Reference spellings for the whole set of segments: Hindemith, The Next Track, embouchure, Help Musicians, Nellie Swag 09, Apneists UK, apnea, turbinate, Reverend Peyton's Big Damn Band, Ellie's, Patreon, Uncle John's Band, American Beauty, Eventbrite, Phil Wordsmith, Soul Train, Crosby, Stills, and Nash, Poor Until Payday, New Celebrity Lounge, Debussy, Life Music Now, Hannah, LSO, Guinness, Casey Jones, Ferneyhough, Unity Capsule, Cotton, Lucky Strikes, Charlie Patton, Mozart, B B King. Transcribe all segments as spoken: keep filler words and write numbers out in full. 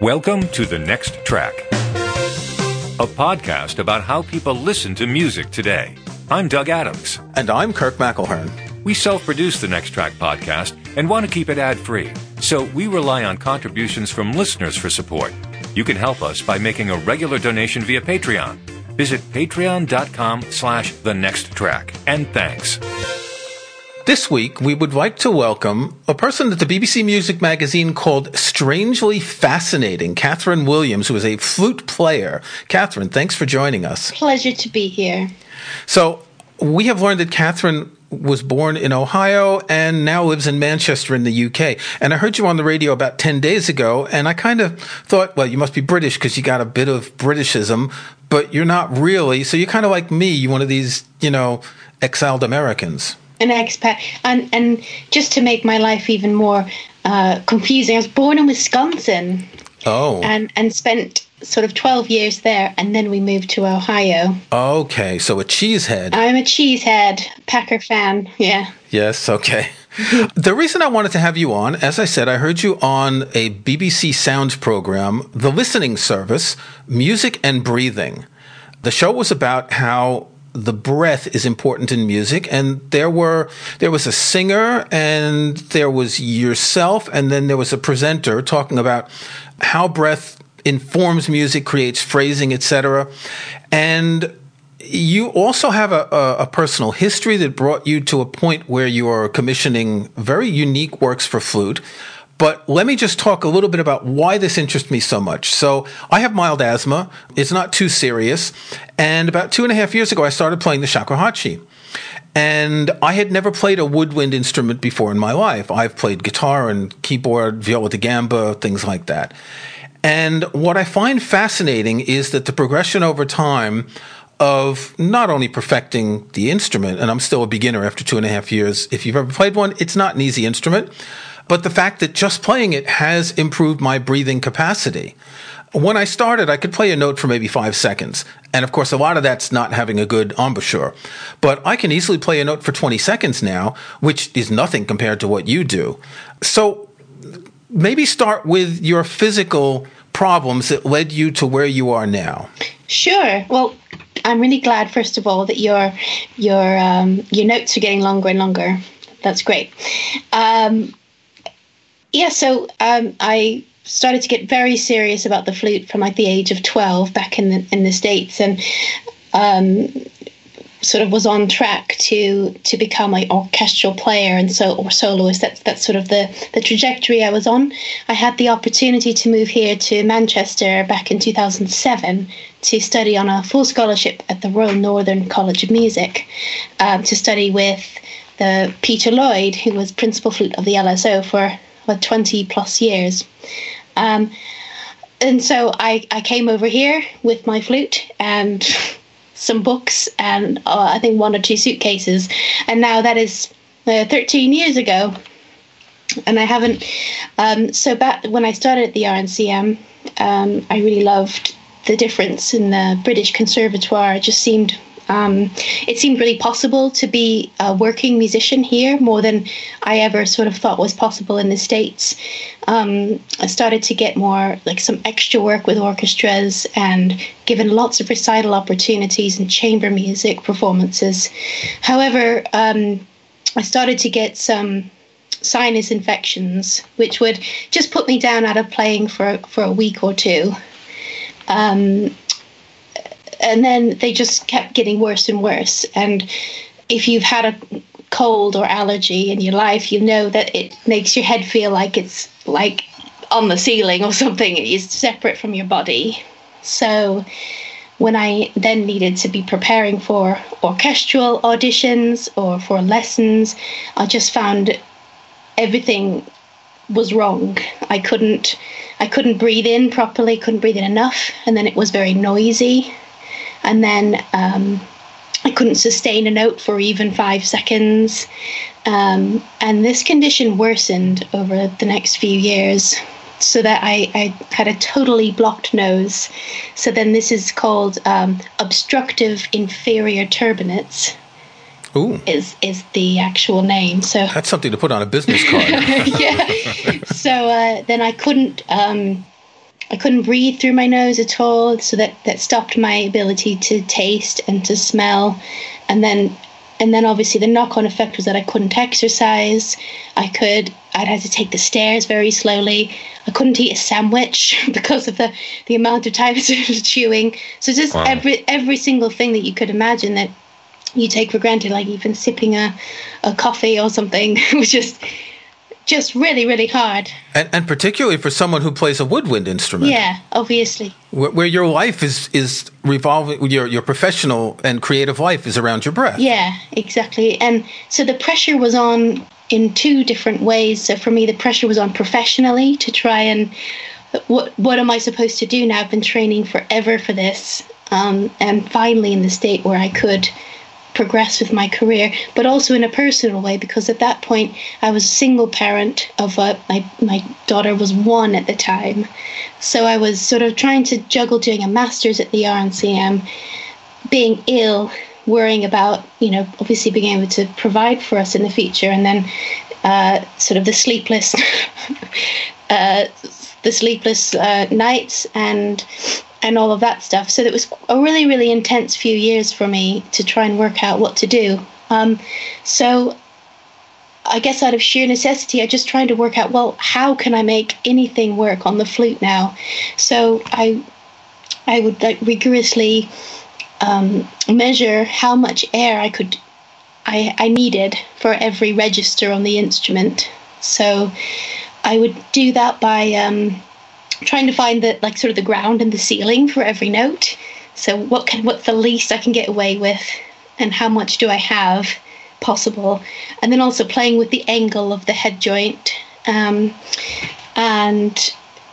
Welcome to The Next Track, a podcast about how people listen to music today. I'm Doug Adams. And I'm Kirk McElhern. We self-produce The Next Track podcast and want to keep it ad-free, so we rely on contributions from listeners for support. You can help us by making a regular donation via Patreon. Visit patreon.com slash The Next Track. And thanks. This week, we would like to welcome a person that the B B C Music magazine called strangely fascinating, Kathryn Williams, who is a flute player. Kathryn, thanks for joining us. Pleasure to be here. So we have learned that Kathryn was born in Ohio and now lives in Manchester in the U K. And I heard you on the radio about ten days ago, and I kind of thought, well, you must be British because you got a bit of Britishism, but you're not really. So you're kind of like me, you're one of these, you know, exiled Americans. An expat, and and just to make my life even more uh, confusing, I was born in Wisconsin. Oh, and and spent sort of twelve years there, and then we moved to Ohio. Okay, so a cheesehead. I'm a cheesehead, Packer fan. Yeah. Yes. Okay. The reason I wanted to have you on, as I said, I heard you on a B B C Sounds program, The Listening Service, Music and Breathing. The show was about how the breath is important in music, and there were there was a singer, and there was yourself, and then there was a presenter talking about how breath informs music, creates phrasing, et cetera. And you also have a, a, a personal history that brought you to a point where you are commissioning very unique works for flute. But let me just talk a little bit about why this interests me so much. So I have mild asthma. It's not too serious. And about two and a half years ago, I started playing the shakuhachi. And I had never played a woodwind instrument before in my life. I've played guitar and keyboard, viola da gamba, things like that. And what I find fascinating is that the progression over time of not only perfecting the instrument, and I'm still a beginner after two and a half years. If you've ever played one, it's not an easy instrument. But the fact that just playing it has improved my breathing capacity. When I started, I could play a note for maybe five seconds. And of course, a lot of that's not having a good embouchure. But I can easily play a note for twenty seconds now, which is nothing compared to what you do. So maybe start with your physical problems that led you to where you are now. Sure. Well, I'm really glad, first of all, that your your um, your notes are getting longer and longer. That's great. Um Yeah, so um, I started to get very serious about the flute from like the age of twelve back in the in the States, and um, sort of was on track to to become an orchestral player and so or soloist. That's that's sort of the the trajectory I was on. I had the opportunity to move here to Manchester back in two thousand seven to study on a full scholarship at the Royal Northern College of Music um, to study with the Peter Lloyd, who was principal flute of the L S O for about twenty plus years. Um, and so I, I came over here with my flute and some books and uh, I think one or two suitcases. And now that is uh, thirteen years ago. And I haven't, um, so back when I started at the R N C M, um, I really loved the difference in the British Conservatoire. It just seemed Um, it seemed really possible to be a working musician here, more than I ever sort of thought was possible in the States. Um, I started to get more like some extra work with orchestras and given lots of recital opportunities and chamber music performances. However, um, I started to get some sinus infections, which would just put me down out of playing for, for a week or two. Um, And then they just kept getting worse and worse. And if you've had a cold or allergy in your life, you know that it makes your head feel like it's like on the ceiling or something. It is separate from your body. So when I then needed to be preparing for orchestral auditions or for lessons, I just found everything was wrong. I couldn't, I couldn't breathe in properly, couldn't breathe in enough. And then it was very noisy. And then um, I couldn't sustain a note for even five seconds. Um, and this condition worsened over the next few years so that I, I had a totally blocked nose. So then this is called um, obstructive inferior turbinates. Ooh. Is is the actual name. So that's something to put on a business card. Yeah. So uh, then I couldn't... Um, I couldn't breathe through my nose at all, so that, that stopped my ability to taste and to smell. And then and then obviously the knock-on effect was that I couldn't exercise. I could, I'd had to take the stairs very slowly. I couldn't eat a sandwich because of the, the amount of time I was chewing. So just wow. every every single thing that you could imagine that you take for granted, like even sipping a, a coffee or something, was just... Just really, really hard. And, and particularly for someone who plays a woodwind instrument. Yeah, obviously. Where, where your life is, is revolving, your, your professional and creative life is around your breath. Yeah, exactly. And so the pressure was on in two different ways. So for me, the pressure was on professionally to try and, what, what am I supposed to do now? I've been training forever for this. Um, and finally in the state where I could progress with my career, but also in a personal way, because at that point I was a single parent of uh, my my daughter was one at the time, so I was sort of trying to juggle doing a master's at the R N C M, being ill, worrying about, you know, obviously being able to provide for us in the future, and then uh, sort of the sleepless uh, the sleepless uh, nights and. And all of that stuff. So it was a really, really intense few years for me to try and work out what to do. Um, so I guess out of sheer necessity, I just tried to work out, well, how can I make anything work on the flute now? So I, I would like rigorously um, measure how much air I could, I, I needed for every register on the instrument. So I would do that by. Um, trying to find the like sort of the ground and the ceiling for every note. So what can what's the least I can get away with, and how much do I have possible? And then also playing with the angle of the head joint, um, and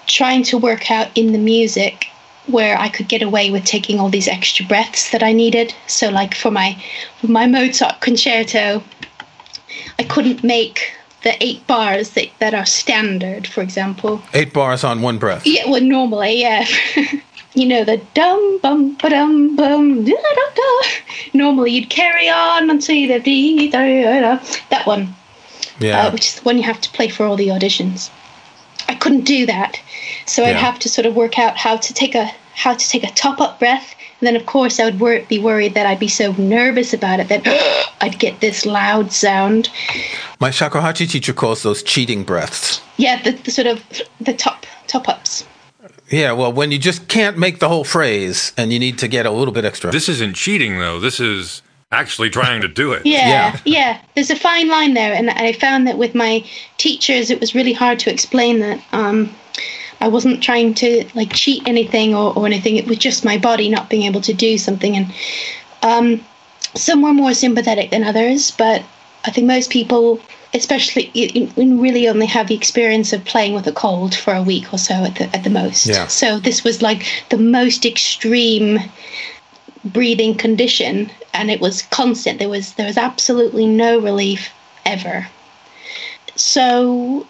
trying to work out in the music where I could get away with taking all these extra breaths that I needed. So like for my for my Mozart concerto, I couldn't make the eight bars that, that are standard, for example. Eight bars on one breath. Yeah, well, normally, yeah. You know, the dum-bum-ba-dum-bum, da-da-da. Normally you'd carry on until the dee-da-da-da. That one. Yeah. Uh, which is the one you have to play for all the auditions. I couldn't do that. So I'd yeah. have to sort of work out how to take a how to take a top-up breath. And then, of course, I would wor- be worried that I'd be so nervous about it that I'd get this loud sound. My shakuhachi teacher calls those cheating breaths. Yeah, the, the sort of the top, top-ups. Yeah, well, when you just can't make the whole phrase and you need to get a little bit extra. This isn't cheating, though. This is actually trying to do it. yeah, yeah, yeah. There's a fine line there. And I found that with my teachers, it was really hard to explain that. Um, I wasn't trying to like cheat anything or, or anything. It was just my body not being able to do something. And um, some were more sympathetic than others, but I think most people, especially, you, you really only have the experience of playing with a cold for a week or so at the at the most. Yeah. So this was like the most extreme breathing condition, and it was constant. There was there was absolutely no relief ever. So.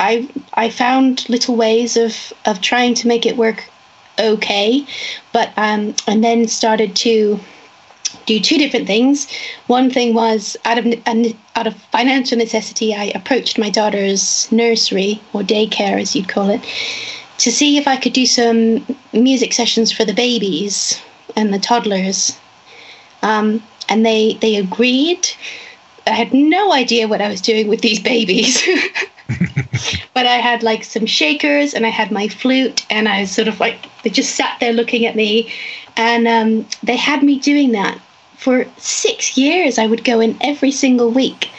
I I found little ways of, of trying to make it work okay, but um and then started to do two different things. One thing was out of out of financial necessity, I approached my daughter's nursery or daycare, as you'd call it, to see if I could do some music sessions for the babies and the toddlers, um, and they they agreed. I had no idea what I was doing with these babies. But I had like some shakers and I had my flute, and I was sort of like, they just sat there looking at me, and um, they had me doing that for six years. I would go in every single week.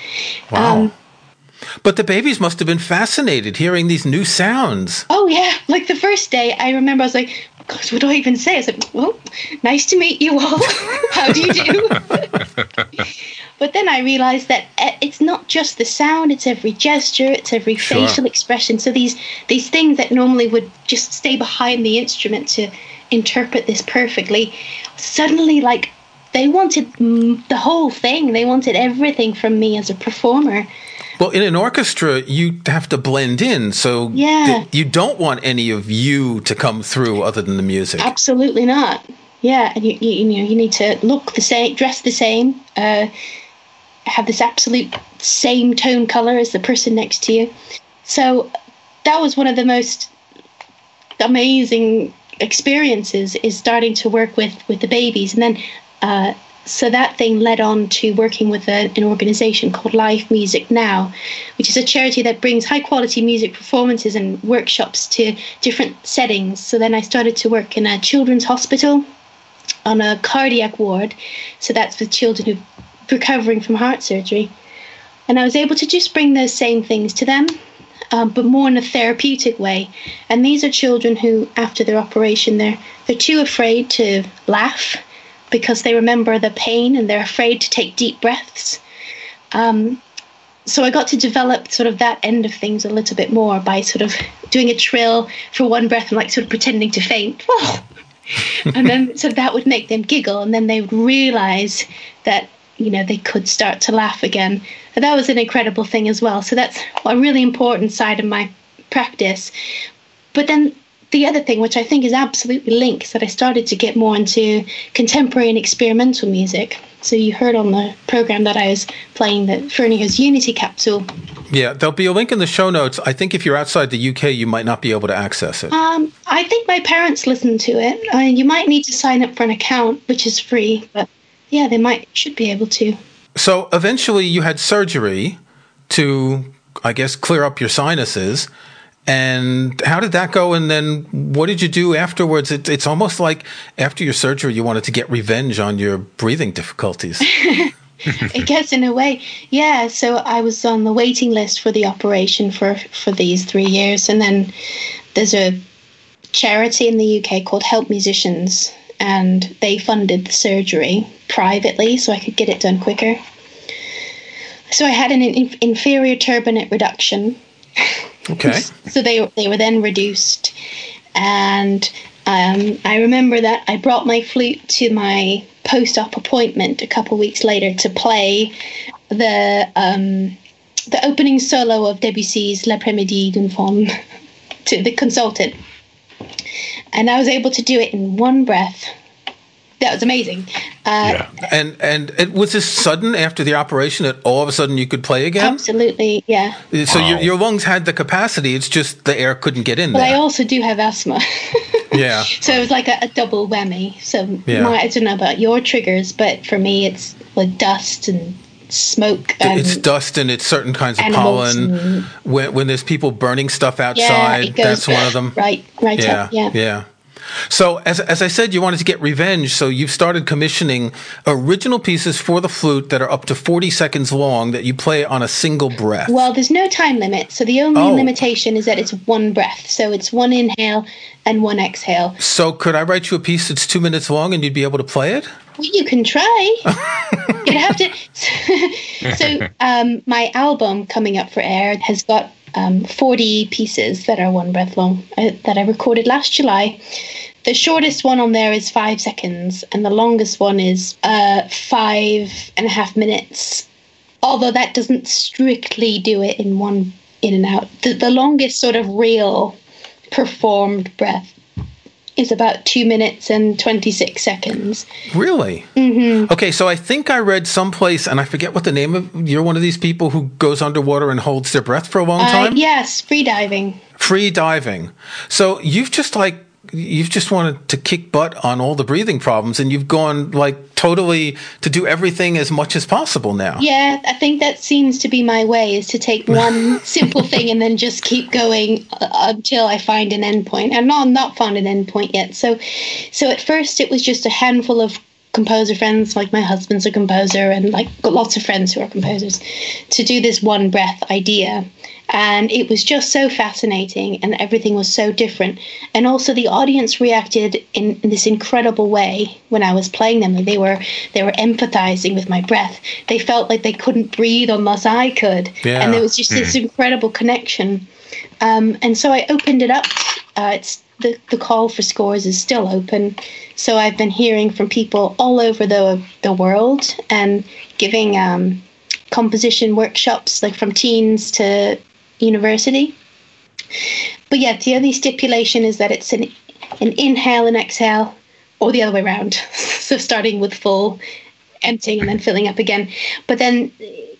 Wow. Um, but the babies must have been fascinated hearing these new sounds. Oh yeah. Like the first day I remember I was like, gosh, what do I even say? I said, like, well, nice to meet you all. How do you do? But then I realized that it's not just the sound, it's every gesture, it's every sure. facial expression. So these these things that normally would just stay behind the instrument to interpret this perfectly, suddenly, like, they wanted the whole thing. They wanted everything from me as a performer. Well, in an orchestra, you have to blend in, so yeah. th- you don't want any of you to come through other than the music. Absolutely not. Yeah, and you you, you know you need to look the same, dress the same, uh, have this absolute same tone color as the person next to you. So that was one of the most amazing experiences is starting to work with, with the babies. And then uh, so that thing led on to working with a, an organization called Life Music Now, which is a charity that brings high quality music performances and workshops to different settings. So then I started to work in a children's hospital on a cardiac ward. So that's with children who are recovering from heart surgery. And I was able to just bring those same things to them, um, but more in a therapeutic way. And these are children who, after their operation, they're, they're too afraid to laugh, because they remember the pain and they're afraid to take deep breaths. Um, so I got to develop sort of that end of things a little bit more by sort of doing a trill for one breath and like sort of pretending to faint. And then so that would make them giggle, and then they would realize that, you know, they could start to laugh again. And that was an incredible thing as well. So that's a really important side of my practice. But then the other thing, which I think is absolutely linked, that I started to get more into contemporary and experimental music. So you heard on the program that I was playing the Ferneyhough's Unity Capsule. Yeah, there'll be a link in the show notes. I think if you're outside the U K, you might not be able to access it. Um, I think my parents listen to it. Uh, you might need to sign up for an account, which is free. But yeah, they might should be able to. So eventually you had surgery to, I guess, clear up your sinuses. And how did that go? And then what did you do afterwards? It, it's almost like after your surgery, you wanted to get revenge on your breathing difficulties. I guess in a way, yeah. So I was on the waiting list for the operation for, for these three years. And then there's a charity in the U K called Help Musicians, and they funded the surgery privately so I could get it done quicker. So I had an in- inferior turbinate reduction. Okay. So they they were then reduced, and um, I remember that I brought my flute to my post-op appointment a couple weeks later to play the um, the opening solo of Debussy's L'Après-midi d'un Faune to the consultant, and I was able to do it in one breath. That was amazing. Uh, yeah. And and it was this sudden after the operation that all of a sudden you could play again? Absolutely, yeah. So wow. your, your lungs had the capacity, it's just the air couldn't get in but there. But I also do have asthma. Yeah. So it was like a, a double whammy. So yeah. my, I don't know about your triggers, but for me it's like dust and smoke. And it's dust and it's certain kinds of pollen. And when, when there's people burning stuff outside, yeah, it goes, that's one of them. Right, right yeah, up, yeah. Yeah. So, as as I said, you wanted to get revenge, so you've started commissioning original pieces for the flute that are up to forty seconds long that you play on a single breath. Well, there's no time limit, so the only oh. limitation is that it's one breath. So it's one inhale and one exhale. So could I write you a piece that's two minutes long and you'd be able to play it? Well, you can try. You'd have to. So um, my album, Coming Up for Air, has got Um, forty pieces that are one breath long uh, that I recorded last July. The shortest one on there is five seconds, and the longest one is uh, five and a half minutes. Although that doesn't strictly do it in one in and out. The, the longest sort of real performed breath is about two minutes and twenty-six seconds. Really? Mm-hmm. Okay, so I think I read someplace, and I forget what the name of, you're one of these people who goes underwater and holds their breath for a long uh, time? Yes, free diving. Free diving. So you've just like, you've just wanted to kick butt on all the breathing problems, and you've gone like totally to do everything as much as possible now. Yeah, I think that seems to be my way, is to take one simple thing and then just keep going until I find an end point. And I'm not found an end point yet. So, so at first it was just a handful of composer friends, like my husband's a composer, and like got lots of friends who are composers, to do this one breath idea. And it was just so fascinating, and everything was so different. And also the audience reacted in, in this incredible way when I was playing them. They were they were empathizing with my breath. They felt like they couldn't breathe unless I could. Yeah. And there was just this incredible connection. Um, and so I opened it up. Uh, it's the, the call for scores is still open. So I've been hearing from people all over the, the world, and giving um, composition workshops, like from teens to university. But yeah, the only stipulation is that it's an an inhale and exhale, or the other way around. So starting with full, emptying, and then filling up again. But then,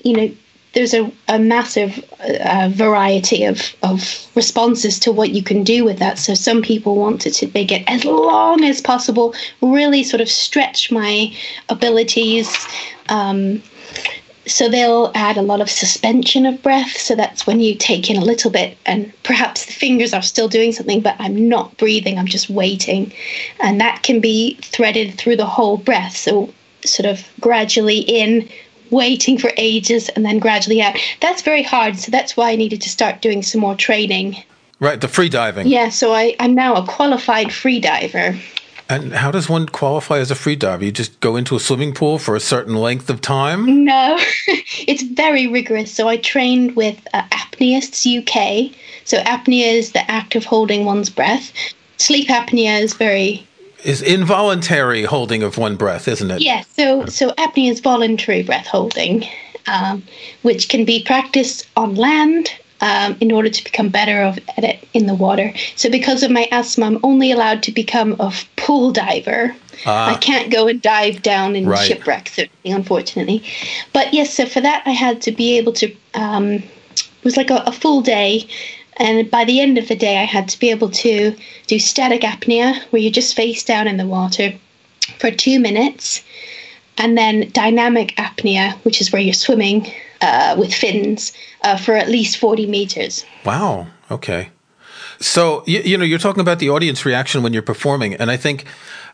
you know, there's a, a massive uh, variety of, of responses to what you can do with that. So some people want it to make it as long as possible, really sort of stretch my abilities. Um, so they'll add a lot of suspension of breath. So that's when you take in a little bit and perhaps the fingers are still doing something, but I'm not breathing, I'm just waiting. And that can be threaded through the whole breath. So sort of gradually in, waiting for ages, and then gradually out. That's very hard, so that's why I needed to start doing some more training. Right, the free diving. Yeah, so I, I'm now a qualified free diver. And how does one qualify as a free diver? You just go into a swimming pool for a certain length of time? No, it's very rigorous. So I trained with uh, Apneists U K. So apnea is the act of holding one's breath. Sleep apnea is very... is involuntary holding of one breath, isn't it? Yes. Yeah, so, so apnea is voluntary breath holding, um, which can be practiced on land um, in order to become better of, at it in the water. So because of my asthma, I'm only allowed to become a pool diver. Uh, I can't go and dive down in right. shipwrecks, unfortunately. But yes, so for that, I had to be able to, um, it was like a, a full day. And by the end of the day, I had to be able to do static apnea, where you just face down in the water for two minutes, and then dynamic apnea, which is where you're swimming uh, with fins uh, for at least forty meters. Wow. Okay. So, you, you know, you're talking about the audience reaction when you're performing. And I think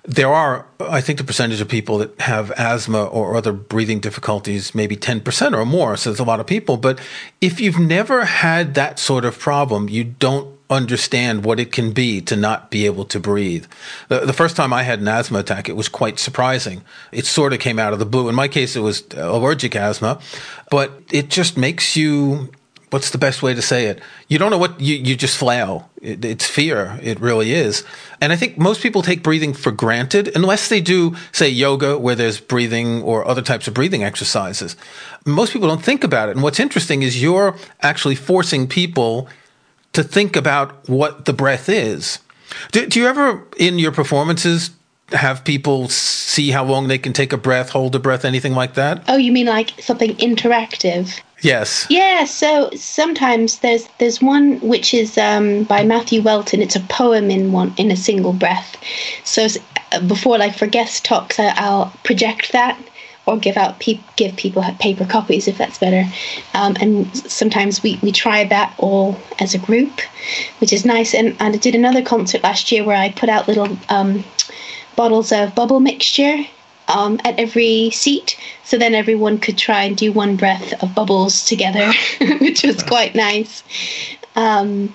there are, I think the percentage of people that have asthma or other breathing difficulties, maybe ten percent or more. So there's a lot of people. But if you've never had that sort of problem, you don't understand what it can be to not be able to breathe. The, the first time I had an asthma attack, it was quite surprising. It sort of came out of the blue. In my case, it was allergic asthma, but it just makes you... what's the best way to say it? You don't know what, you, you just flail. It, it's fear. It really is. And I think most people take breathing for granted, unless they do, say, yoga, where there's breathing or other types of breathing exercises. Most people don't think about it. And what's interesting is you're actually forcing people to think about what the breath is. Do, do you ever, in your performances, have people see how long they can take a breath, hold a breath, anything like that? Oh, you mean like something interactive? Yes. Yeah, so sometimes there's there's one which is um, by Matthew Welton. It's a poem in one in a single breath. So before, like for guest talks, I, I'll project that or give out pe- give people paper copies if that's better. Um, and sometimes we, we try that all as a group, which is nice. And, and I did another concert last year where I put out little um, bottles of bubble mixture Um, at every seat, so then everyone could try and do one breath of bubbles together, which was quite nice. Um,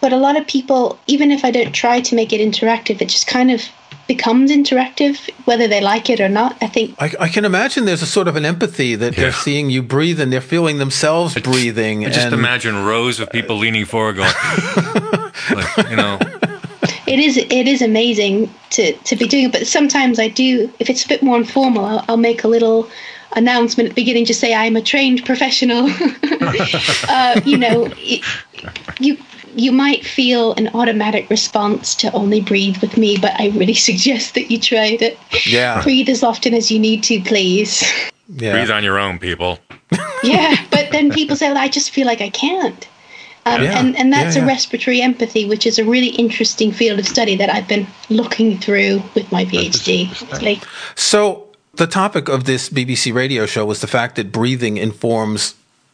but a lot of people, even if I don't try to make it interactive, it just kind of becomes interactive, whether they like it or not, I think. I, I can imagine there's a sort of an empathy that yeah. they're seeing you breathe and they're feeling themselves it's, breathing. I just and, imagine rows of people uh, leaning forward going, like, you know... It is it is amazing to, to be doing it, but sometimes I do, if it's a bit more informal, I'll, I'll make a little announcement at the beginning to say I'm a trained professional. uh, you know, it, you you might feel an automatic response to only breathe with me, but I really suggest that you try it. Yeah. Breathe as often as you need to, please. Yeah. Breathe on your own, people. Yeah, but then people say, well, I just feel like I can't. Um, yeah, and, and that's yeah, yeah. a respiratory empathy, which is a really interesting field of study that I've been looking through with my PhD. Obviously. So the topic of this B B C radio show was the fact that breathing informs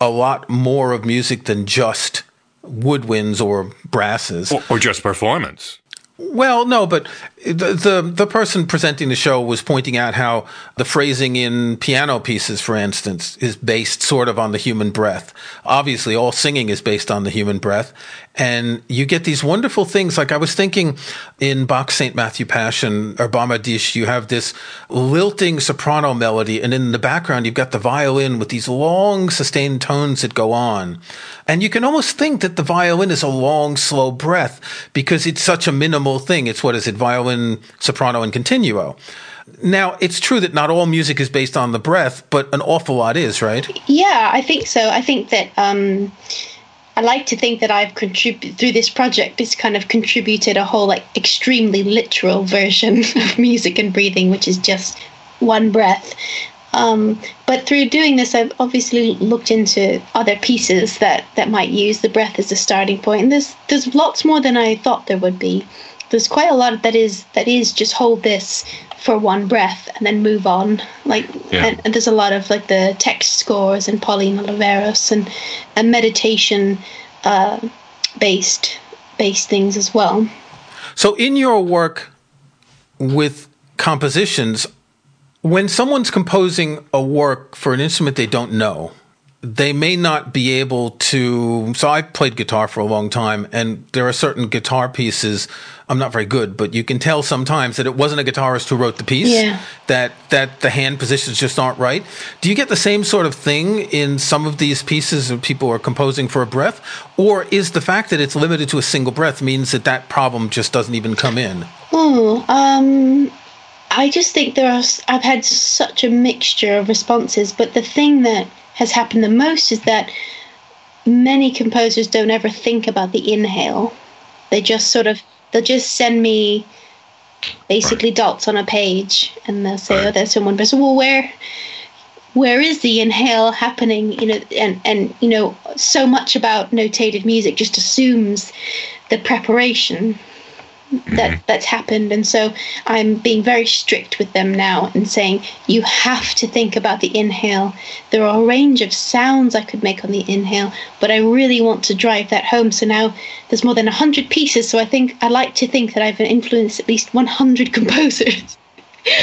a lot more of music than just woodwinds or brasses. Or, or just performance. Well, no, but the, the the person presenting the show was pointing out how the phrasing in piano pieces, for instance, is based sort of on the human breath. Obviously, all singing is based on the human breath. And you get these wonderful things. Like I was thinking in Bach's Saint Matthew Passion or Bamadisch, you have this lilting soprano melody. And in the background, you've got the violin with these long sustained tones that go on. And you can almost think that the violin is a long, slow breath because it's such a minimal thing. It's what is it? Violin, soprano, and continuo. Now, it's true that not all music is based on the breath, but an awful lot is, right? Yeah, I think so. I think that... Um... I like to think that I've contributed through this project. It's kind of contributed a whole like extremely literal version of music and breathing, which is just one breath. Um, but through doing this, I've obviously looked into other pieces that, that might use the breath as a starting point. And there's there's lots more than I thought there would be. There's quite a lot that is that is just hold this for one breath and then move on. Like, yeah. and, and there's a lot of like the text scores and Pauline Oliveros and and meditation uh, based based things as well. So in your work with compositions, when someone's composing a work for an instrument they don't know, they may not be able to. So I played guitar for a long time, and there are certain guitar pieces. I'm not very good, but you can tell sometimes that it wasn't a guitarist who wrote the piece, yeah. that that the hand positions just aren't right. Do you get the same sort of thing in some of these pieces when people are composing for a breath? Or is the fact that it's limited to a single breath means that that problem just doesn't even come in? Oh, um... I just think there are, I've had such a mixture of responses, but the thing that has happened the most is that many composers don't ever think about the inhale. They just sort of, they'll just send me basically dots on a page and they'll say, oh, there's someone, but so, well, where, where is the inhale happening? You know, and, and, you know, so much about notated music just assumes the preparation that that's happened, and so I'm being very strict with them now and saying you have to think about the inhale. There are a range of sounds I could make on the inhale, but I really want to drive that home. So now there's more than one hundred pieces, so I think I like to think that I've influenced at least one hundred composers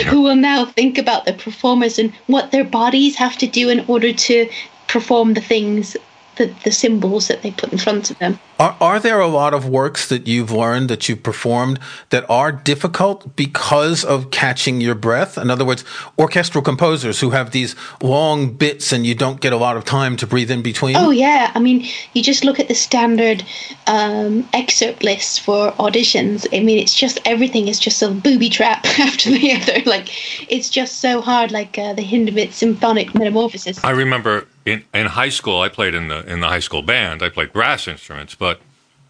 who will now think about the performers and what their bodies have to do in order to perform the things, The, the symbols that they put in front of them. Are, are there a lot of works that you've learned, that you've performed, that are difficult because of catching your breath? In other words, orchestral composers who have these long bits and you don't get a lot of time to breathe in between? Oh, yeah. I mean, you just look at the standard um, excerpt lists for auditions. I mean, it's just everything is just a booby trap after the other. Like, it's just so hard, like uh, the Hindemith Symphonic Metamorphosis. I remember... In, in high school, I played in the in the high school band. I played brass instruments, but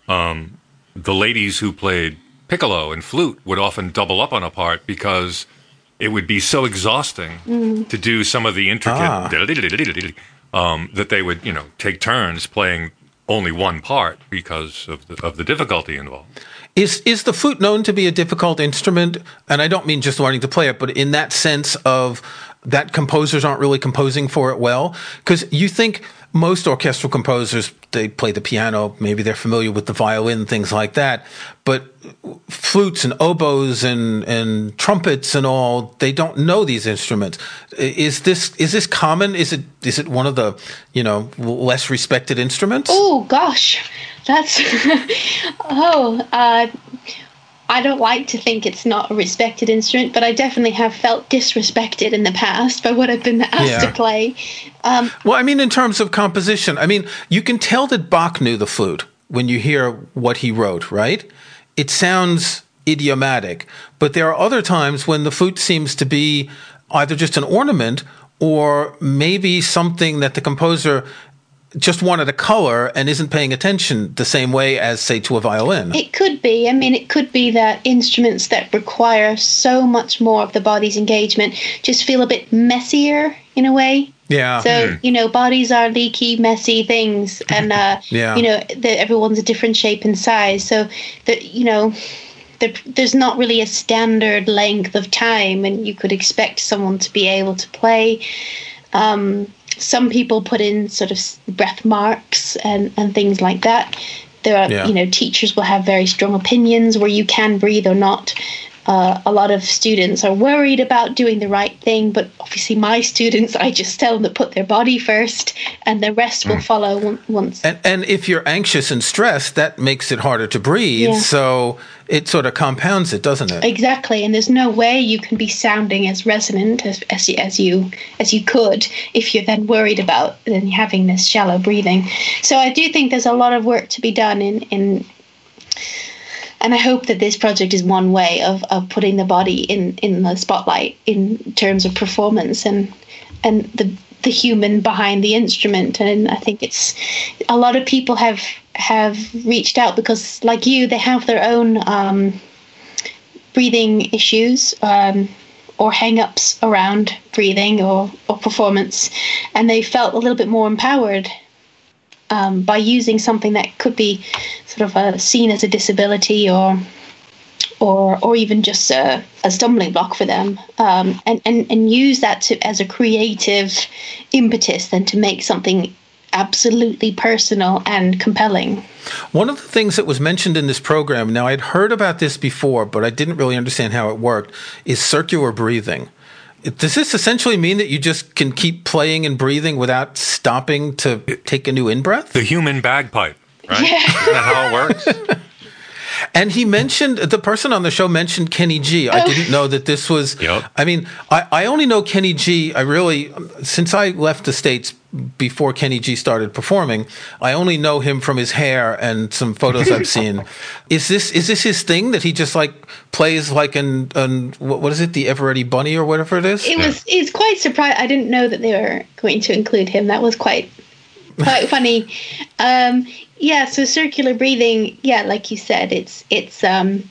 um, the ladies who played piccolo and flute would often double up on a part because it would be so exhausting mm. to do some of the intricate ah. um, that they would, you know, take turns playing only one part because of the, of the difficulty involved. Is is the flute known to be a difficult instrument? And I don't mean just learning to play it, but in that sense of that composers aren't really composing for it well? Because you think most orchestral composers, they play the piano, maybe they're familiar with the violin, things like that. But flutes and oboes and, and trumpets and all, they don't know these instruments. Is this is this common? Is it is it one of the, you know, less respected instruments? Oh, gosh. That's, oh, uh, I don't like to think it's not a respected instrument, but I definitely have felt disrespected in the past by what I've been asked yeah. to play. Um, well, I mean, in terms of composition, I mean, you can tell that Bach knew the flute when you hear what he wrote, right? It sounds idiomatic, but there are other times when the flute seems to be either just an ornament or maybe something that the composer just wanted a color and isn't paying attention the same way as, say, to a violin. It could be. I mean, it could be that instruments that require so much more of the body's engagement just feel a bit messier in a way. Yeah. So, mm. you know, bodies are leaky, messy things. And, uh, yeah. you know, the, everyone's a different shape and size. So, the, you know, the, there's not really a standard length of time and you could expect someone to be able to play. Um Some people put in sort of breath marks and, and things like that. There are, yeah. you know, teachers will have very strong opinions where you can breathe or not. Uh, a lot of students are worried about doing the right thing, but obviously my students, I just tell them to put their body first and the rest will follow w- once. And, and if you're anxious and stressed, that makes it harder to breathe. Yeah. So it sort of compounds it, doesn't it? Exactly. And there's no way you can be sounding as resonant as, as, as you as you could if you're then worried about then having this shallow breathing. So I do think there's a lot of work to be done in in And I hope that this project is one way of, of putting the body in, in the spotlight in terms of performance and and the the human behind the instrument. And I think it's a lot of people have have reached out because, like you, they have their own um, breathing issues um, or hang-ups around breathing or, or performance, and they felt a little bit more empowered um, by using something that could be sort of uh, seen as a disability or or or even just a, a stumbling block for them, um, and, and, and use that to, as a creative impetus then to make something absolutely personal and compelling. One of the things that was mentioned in this program, now I'd heard about this before, but I didn't really understand how it worked, is circular breathing. Does this essentially mean that you just can keep playing and breathing without stopping to take a new in-breath? The human bagpipe, right? Yeah. Isn't that how it works? And he mentioned, the person on the show mentioned Kenny G. I didn't know that this was, yep. I mean, I, I only know Kenny G. I really, since I left the States before Kenny G started performing, I only know him from his hair and some photos I've seen. Is this is this his thing that he just like plays like an, an what is it, the Eveready Bunny or whatever it is? It was, it's quite surprising. I didn't know that they were going to include him. That was quite, quite funny. Um, Yeah, so circular breathing, yeah, like you said, it's it's um,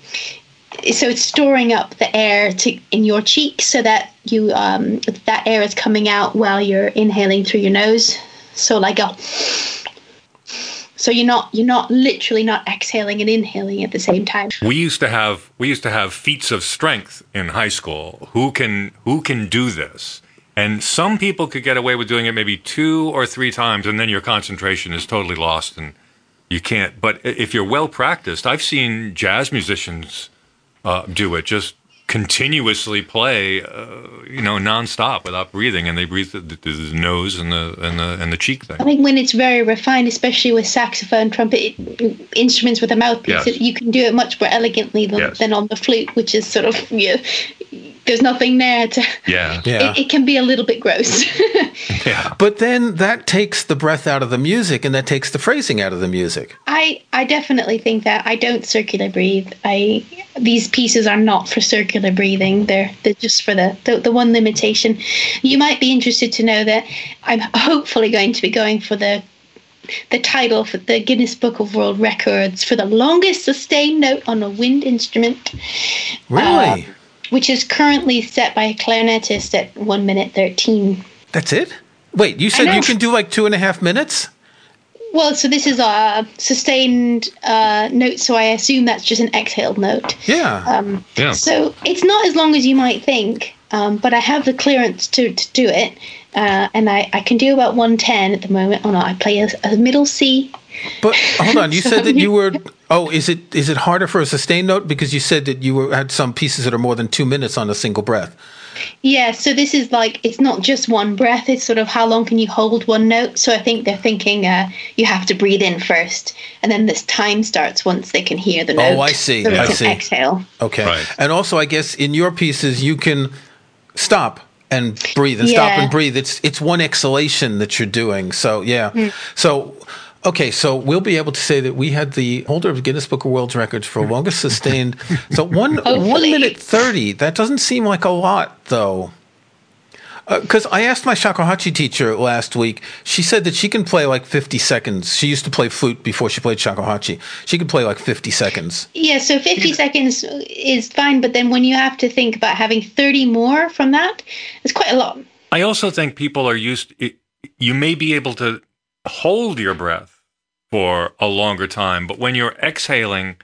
so it's storing up the air to in your cheek so that you um, that air is coming out while you're inhaling through your nose. So like a, so you're not you're not literally not exhaling and inhaling at the same time. We used to have we used to have feats of strength in high school. Who can who can do this? And some people could get away with doing it maybe two or three times, and then your concentration is totally lost and you can't. But if you're well practiced, I've seen jazz musicians uh, do it, just continuously play, uh, you know, nonstop without breathing, and they breathe the, the, the nose and the and the and the cheek thing. I think when it's very refined, especially with saxophone, trumpet, instruments with a mouthpiece, yes. you can do it much more elegantly than, yes. than on the flute, which is sort of you know, there's nothing there to. Yeah, yeah. It, it can be a little bit gross. yeah, but then that takes the breath out of the music, and that takes the phrasing out of the music. I I definitely think that I don't circular breathe. I these pieces are not for circular. breathing they're, they're just for the, the the one limitation. You might be interested to know that I'm hopefully going to be going for the the title for the Guinness Book of World Records for the longest sustained note on a wind instrument, really uh, which is currently set by a clarinetist at one minute thirteen. That's it? Wait, you said you can do like two and a half minutes? Well, so this is a sustained uh, note, so I assume that's just an exhaled note. Yeah. Um, yeah. So it's not as long as you might think, um, but I have the clearance to, to do it, uh, and I, I can do about one ten at the moment. Oh, no, I play a, a middle C. But hold on, you so, said that you were – oh, is it is it harder for a sustained note? Because you said that you were, had some pieces that are more than two minutes on a single breath. Yeah, so this is like, it's not just one breath, it's sort of how long can you hold one note. So I think they're thinking uh, you have to breathe in first, and then this time starts once they can hear the note. Oh, I see. So yeah, it's I an see. Exhale. Okay. Right. And also, I guess, in your pieces, you can stop and breathe and yeah. stop and breathe. It's it's one exhalation that you're doing. So, yeah. Mm. So... Okay, so we'll be able to say that we had the holder of Guinness Book of World Records for longest sustained. So one one minute thirty. That doesn't seem like a lot, though. Because uh, I asked my shakuhachi teacher last week. She said that she can play like fifty seconds. She used to play flute before she played shakuhachi. She could play like fifty seconds. Yeah, so fifty seconds is fine. But then when you have to think about having thirty more from that, it's quite a lot. I also think people are used. It, you may be able to hold your breath for a longer time, but when you're exhaling,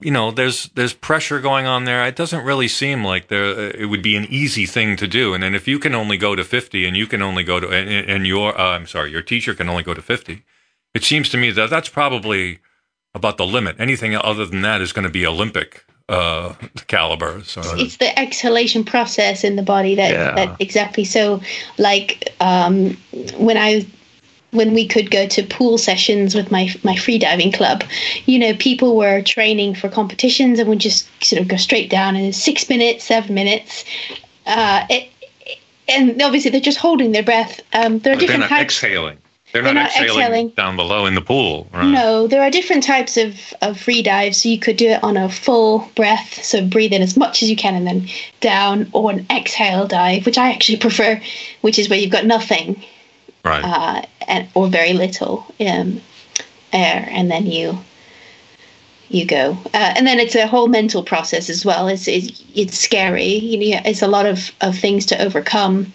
you know, there's there's pressure going on there. It doesn't really seem like there it would be an easy thing to do. And then if you can only go to fifty, and you can only go to and, and your uh, I'm sorry, your teacher can only go to fifty, it seems to me that that's probably about the limit. Anything other than that is going to be Olympic uh, caliber. So it's the exhalation process in the body that, yeah. that exactly. So like um, when I. when we could go to pool sessions with my my freediving club, you know, people were training for competitions and would just sort of go straight down in six minutes, seven minutes. Uh, it, and obviously they're just holding their breath. Um, there are but different they're not types. Exhaling. They're, they're not, not exhaling, exhaling down below in the pool. Right? No, there are different types of, of free dives. So you could do it on a full breath, so breathe in as much as you can and then down, or an exhale dive, which I actually prefer, which is where you've got nothing. Right. Uh, and or very little um, air, and then you you go. Uh, and then it's a whole mental process as well. It's it's, it's scary. You know, it's a lot of, of things to overcome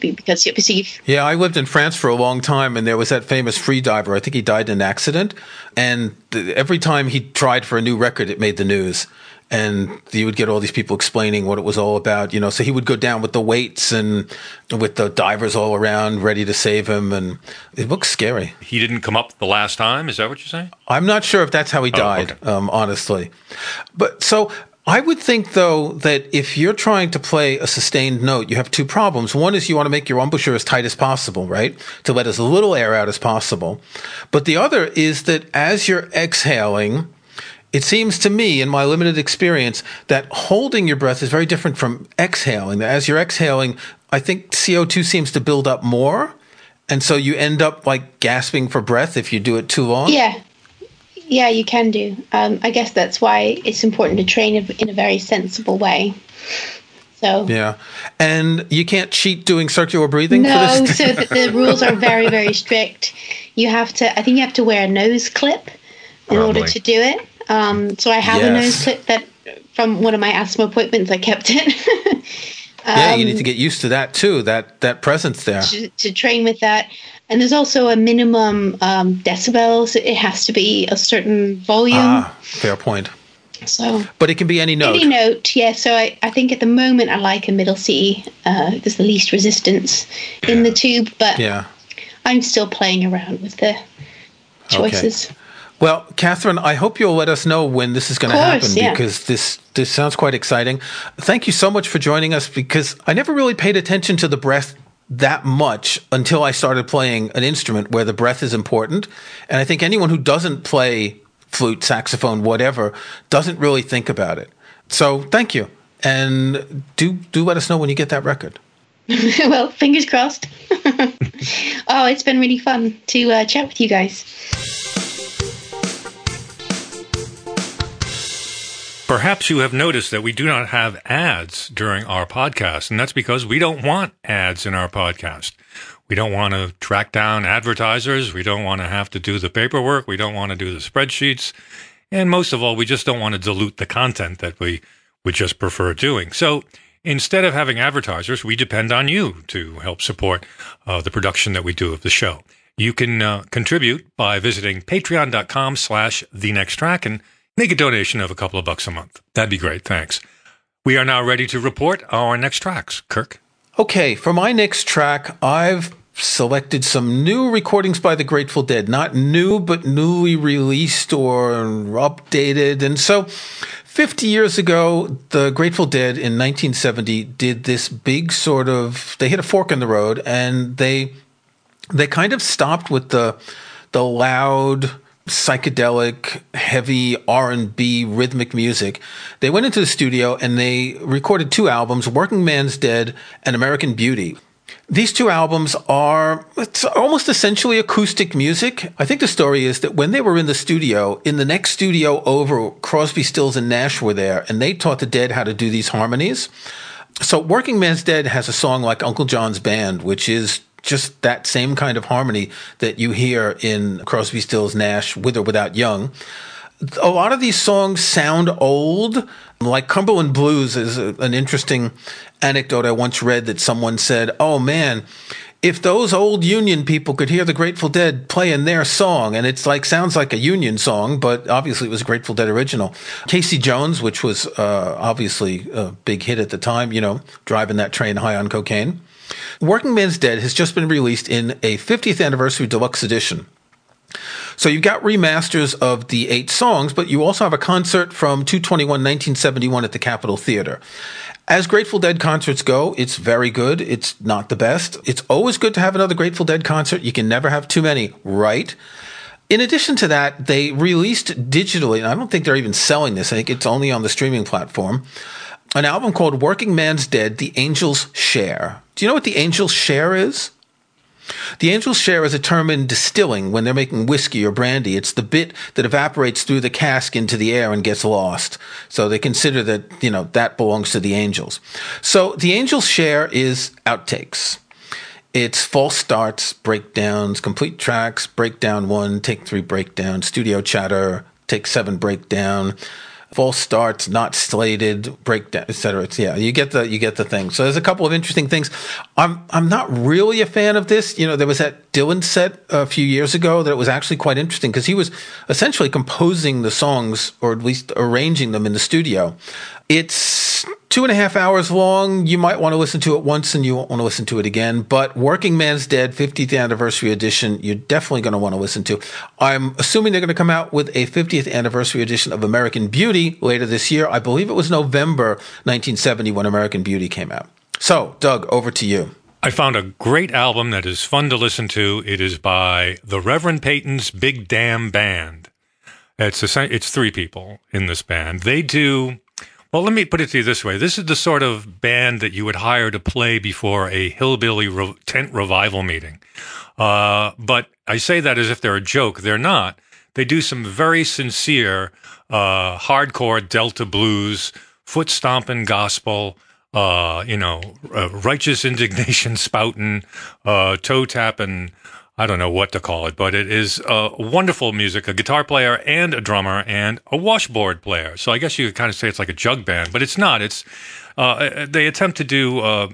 because you perceive. Yeah, I lived in France for a long time, and there was that famous free diver. I think he died in an accident. And th- every time he tried for a new record, it made the news. And you would get all these people explaining what it was all about, you know. So he would go down with the weights and with the divers all around ready to save him. And it looks scary. He didn't come up the last time. Is that what you're saying? I'm not sure if that's how he oh, died, okay. um, honestly. But so I would think, though, that if you're trying to play a sustained note, you have two problems. One is you want to make your embouchure as tight as possible, right? To let as little air out as possible. But the other is that as you're exhaling, it seems to me, in my limited experience, that holding your breath is very different from exhaling. As you're exhaling, I think C O two seems to build up more, and so you end up like gasping for breath if you do it too long. Yeah, yeah, you can do. Um, I guess that's why it's important to train in a very sensible way. So yeah, and you can't cheat doing circular breathing. No, for this. So the, the rules are very, very strict. You have to. I think you have to wear a nose clip in Probably. order to do it. Um, so I have yes. a nose clip that from one of my asthma appointments, I kept it. um, yeah, you need to get used to that too, that, that presence there. To, to train with that. And there's also a minimum um, decibels. It has to be a certain volume. Ah, fair point. So, but it can be any note. Any note, yeah. So I, I think at the moment I like a middle C. Uh, there's the least resistance yeah. in the tube, but yeah. I'm still playing around with the choices. Okay. Well, Kathryn, I hope you'll let us know when this is going to happen yeah. because this, this sounds quite exciting. Thank you so much for joining us, because I never really paid attention to the breath that much until I started playing an instrument where the breath is important. And I think anyone who doesn't play flute, saxophone, whatever, doesn't really think about it. So thank you. And do do let us know when you get that record. Well, fingers crossed. Oh, it's been really fun to uh, chat with you guys. Perhaps you have noticed that we do not have ads during our podcast, and that's because we don't want ads in our podcast. We don't want to track down advertisers. We don't want to have to do the paperwork. We don't want to do the spreadsheets. And most of all, we just don't want to dilute the content that we would just prefer doing. So instead of having advertisers, we depend on you to help support uh, the production that we do of the show. You can uh, contribute by visiting patreon.com slash the next track and make a donation of a couple of bucks a month. That'd be great. Thanks. We are now ready to report our next tracks. Kirk? Okay. For my next track, I've selected some new recordings by the Grateful Dead. Not new, but newly released or updated. And so fifty years ago, the Grateful Dead in nineteen seventy did this big sort of, they hit a fork in the road, and they, they kind of stopped with the, the loud, psychedelic, heavy R and B rhythmic music. They went into the studio and they recorded two albums, Workingman's Dead and American Beauty. These two albums are it's almost essentially acoustic music. I think the story is that when they were in the studio, in the next studio over, Crosby, Stills, and Nash were there, and they taught the Dead how to do these harmonies. So Workingman's Dead has a song like Uncle John's Band, which is just that same kind of harmony that you hear in Crosby, Stills, Nash, with or without Young. A lot of these songs sound old. Like Cumberland Blues is a, an interesting anecdote I once read that someone said, oh man, if those old Union people could hear the Grateful Dead playing their song, and it's like, sounds like a Union song, but obviously it was a Grateful Dead original. Casey Jones, which was uh, obviously a big hit at the time, you know, driving that train high on cocaine. Workingman's Dead has just been released in a fiftieth anniversary deluxe edition. So you've got remasters of the eight songs, but you also have a concert from two twenty-one nineteen seventy-one at the Capitol Theater. As Grateful Dead concerts go, it's very good. It's not the best. It's always good to have another Grateful Dead concert. You can never have too many, right? In addition to that, they released digitally, and I don't think they're even selling this. I think it's only on the streaming platform, an album called Workingman's Dead, The Angel's Share. Do you know what The Angel's Share is? The Angel's Share is a term in distilling when they're making whiskey or brandy. It's the bit that evaporates through the cask into the air and gets lost. So they consider that, you know, that belongs to the angels. So The Angel's Share is outtakes. It's false starts, breakdowns, complete tracks, breakdown one, take three breakdown, studio chatter, Take Seven breakdown, false starts, not slated, breakdown, et cetera. Yeah, you get the you get the thing. So there's a couple of interesting things. I'm I'm not really a fan of this. You know, there was that Dylan set a few years ago that was actually quite interesting because he was essentially composing the songs, or at least arranging them in the studio. It's two and a half hours long. You might want to listen to it once and you won't want to listen to it again. But Workingman's Dead fiftieth Anniversary Edition, you're definitely going to want to listen to. I'm assuming they're going to come out with a fiftieth Anniversary Edition of American Beauty later this year. I believe it was November nineteen seventy when American Beauty came out. So, Doug, over to you. I found a great album that is fun to listen to. It is by the Reverend Peyton's Big Damn Band. It's, a, it's three people in this band. They do... Well, let me put it to you this way. This is the sort of band that you would hire to play before a hillbilly re- tent revival meeting. Uh, but I say that as if they're a joke. They're not. They do some very sincere, uh, hardcore Delta blues, foot-stomping gospel, uh, you know, uh, righteous indignation spouting, uh, toe-tapping, I don't know what to call it, but it is uh, wonderful music, a guitar player and a drummer and a washboard player. So I guess you could kind of say it's like a jug band, but it's not. It's uh, they attempt to do, uh,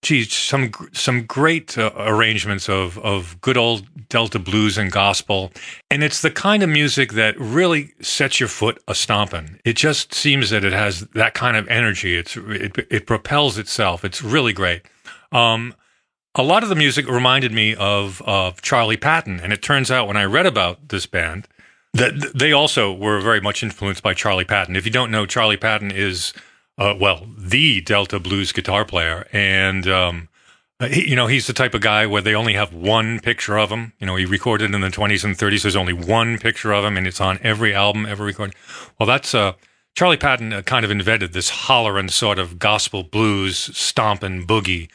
geez, some some great uh, arrangements of, of good old Delta blues and gospel. And it's the kind of music that really sets your foot a-stomping. It just seems that it has that kind of energy. It's It, it propels itself. It's really great. Um A lot of the music reminded me of, of Charlie Patton, and it turns out when I read about this band that they also were very much influenced by Charlie Patton. If you don't know, Charlie Patton is, uh, well, the Delta blues guitar player, and um, he, you know he's the type of guy where they only have one picture of him. You know, he recorded in the twenties and thirties. There's only one picture of him, and it's on every album ever recorded. Well, that's uh, Charlie Patton kind of invented this hollering sort of gospel blues stomping boogie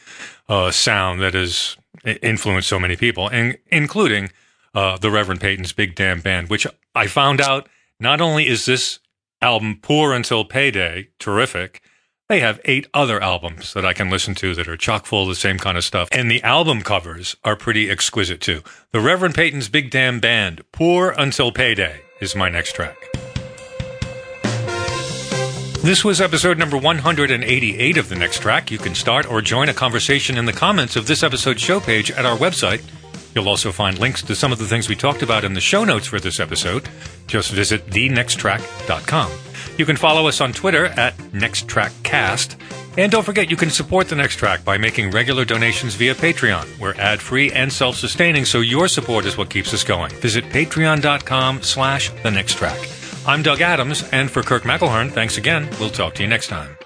Uh, sound that has influenced so many people, and including uh, the Reverend Peyton's Big Damn Band, which I found out not only is this album Poor Until Payday terrific, they have eight other albums that I can listen to that are chock full of the same kind of stuff. And the album covers are pretty exquisite too. The Reverend Peyton's Big Damn Band, Poor Until Payday is my next track. This was episode number one hundred eighty-eight of The Next Track. You can start or join a conversation in the comments of this episode's show page at our website. You'll also find links to some of the things we talked about in the show notes for this episode. Just visit the next track dot com. You can follow us on Twitter at Next Track Cast. And don't forget, you can support The Next Track by making regular donations via Patreon. We're ad-free and self-sustaining, so your support is what keeps us going. Visit patreon dot com slash The Next Track. I'm Doug Adams, and for Kirk McElhern, thanks again. We'll talk to you next time.